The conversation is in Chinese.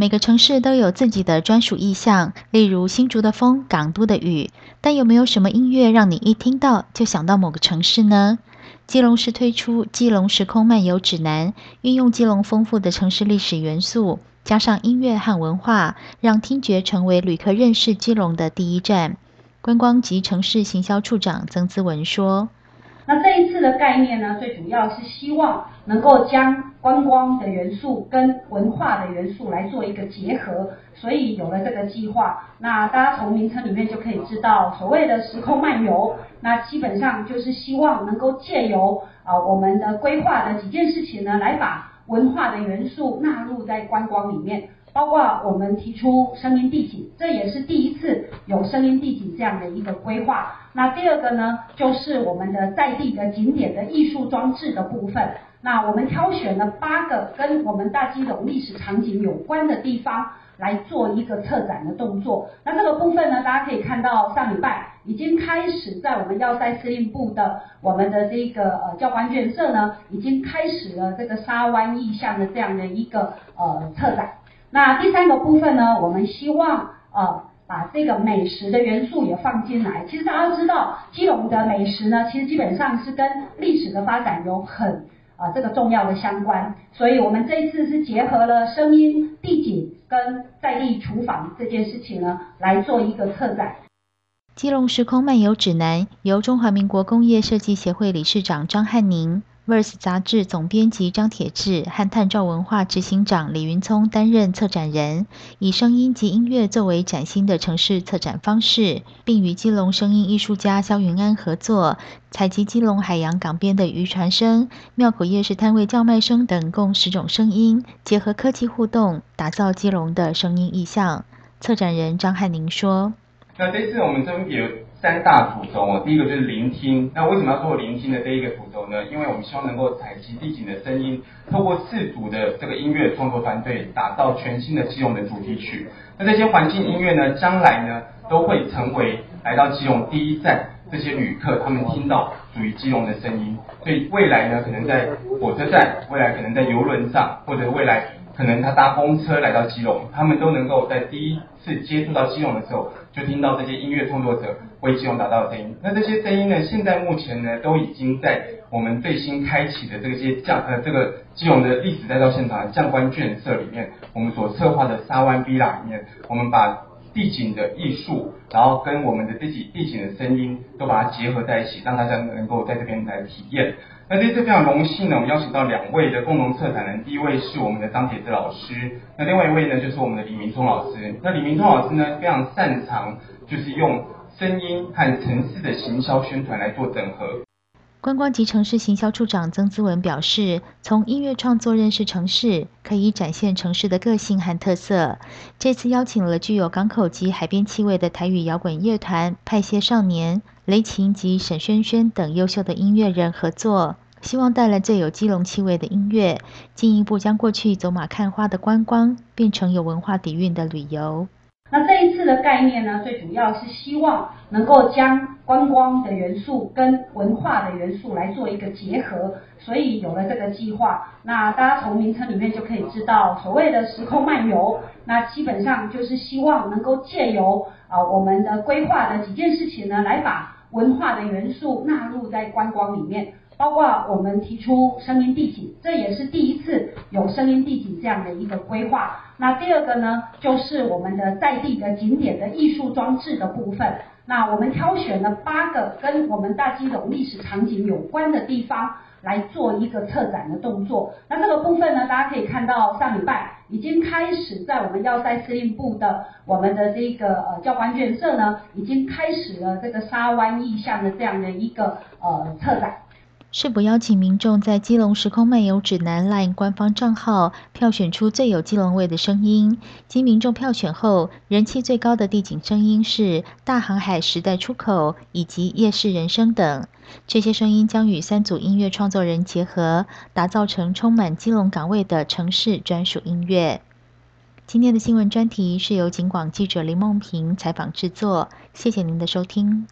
每个城市都有自己的专属意象，例如新竹的风，港都的雨。但有没有什么音乐让你一听到就想到某个城市呢？基隆市推出《基隆时空漫游指南》，运用基隆丰富的城市历史元素，加上音乐和文化，让听觉成为旅客认识基隆的第一站。观光及城市行销处长曾姿文说：“那这一次的概念呢，最主要是希望能够将观光的元素跟文化的元素来做一个结合，所以有了这个计划。那大家从名称里面就可以知道，所谓的时空漫游，那基本上就是希望能够借由我们的规划的几件事情呢，来把文化的元素纳入在观光里面。”包括我们提出声音地景，这也是第一次有声音地景这样的一个规划。那第二个呢，就是我们的在地的景点的艺术装置的部分。那我们挑选了8个跟我们大基隆历史场景有关的地方来做一个策展的动作。那这个部分呢，大家可以看到上礼拜已经开始在我们药膳司令部的我们的这个教官眷舍呢，已经开始了这个沙湾意象的这样的一个策展。那第三个部分呢，我们希望把这个美食的元素也放进来。其实大家知道，基隆的美食呢，其实基本上是跟历史的发展有很这个重要的相关，所以我们这一次是结合了声音、地景跟在地厨房这件事情呢，来做一个策展。基隆时空漫游指南由中华民国工业设计协会理事长张汉宁、Verse 杂志总编辑张铁志和探照文化执行长李云聪担任策展人，以声音及音乐作为崭新的城市策展方式，并与基隆声音艺术家萧云安合作，采集基隆海洋港边的渔船声、庙口夜市摊位叫卖声等共10种声音，结合科技互动，打造基隆的声音意象。策展人张汉宁说：“那这次我们分别3大主轴第一个就是聆听。那为什么要做聆听的这一个主轴呢？因为我们希望能够采集地景的声音，透过4组的这个音乐创作团队，打造全新的基隆的主题曲。那这些环境音乐呢，将来呢都会成为来到基隆第一站这些旅客他们听到属于基隆的声音。所以未来呢，可能在火车站，未来可能在邮轮上，或者未来可能他搭公车来到基隆，他们都能够在第一次接触到基隆的时候，就听到这些音乐创作者为基隆打造的声音。那这些声音呢，现在目前呢都已经在我们最新开启的这个基隆的历史再造现场的教官眷舍里面，我们所策划的沙湾 Villa 里面，我们把地景的艺术，然后跟我们的地景的声音都把它结合在一起，让大家能够在这边来体验。那这次非常荣幸呢，我们邀请到2位的共同策展人，第一位是我们的张铁志老师，那另外1位呢就是我们的李明聪老师。那李明聪老师呢，非常擅长就是用声音和城市的行销宣传来做整合。观光及城市行销处长曾姿文表示，从音乐创作认识城市，可以展现城市的个性和特色。这次邀请了具有港口及海边气味的台语摇滚乐团派些少年、雷琴及沈轩轩等优秀的音乐人合作，希望带来最有基隆气味的音乐，进一步将过去走马看花的观光变成有文化底蕴的旅游。那这一次的概念呢，最主要是希望能够将观光的元素跟文化的元素来做一个结合，所以有了这个计划。那大家从名称里面就可以知道，所谓的时空漫游，那基本上就是希望能够借由我们的规划的几件事情呢，来把文化的元素纳入在观光里面。包括我们提出声音地景，这也是第一次有声音地景这样的一个规划。那第二个呢，就是我们的在地的景点的艺术装置的部分。那我们挑选了8个跟我们大基隆历史场景有关的地方来做一个策展的动作。那这个部分呢，大家可以看到上礼拜已经开始在我们药膳司令部的我们的这个教官眷舍呢，已经开始了这个沙湾意象的这样的一个策展。市府邀请民众在基隆时空漫游指南 LINE 官方账号票选出最有基隆味的声音，经民众票选后，人气最高的地景声音是大航海时代出口以及夜市人声等。这些声音将与3组音乐创作人结合，打造成充满基隆港味的城市专属音乐。今天的新闻专题是由警广记者林梦萍采访制作，谢谢您的收听。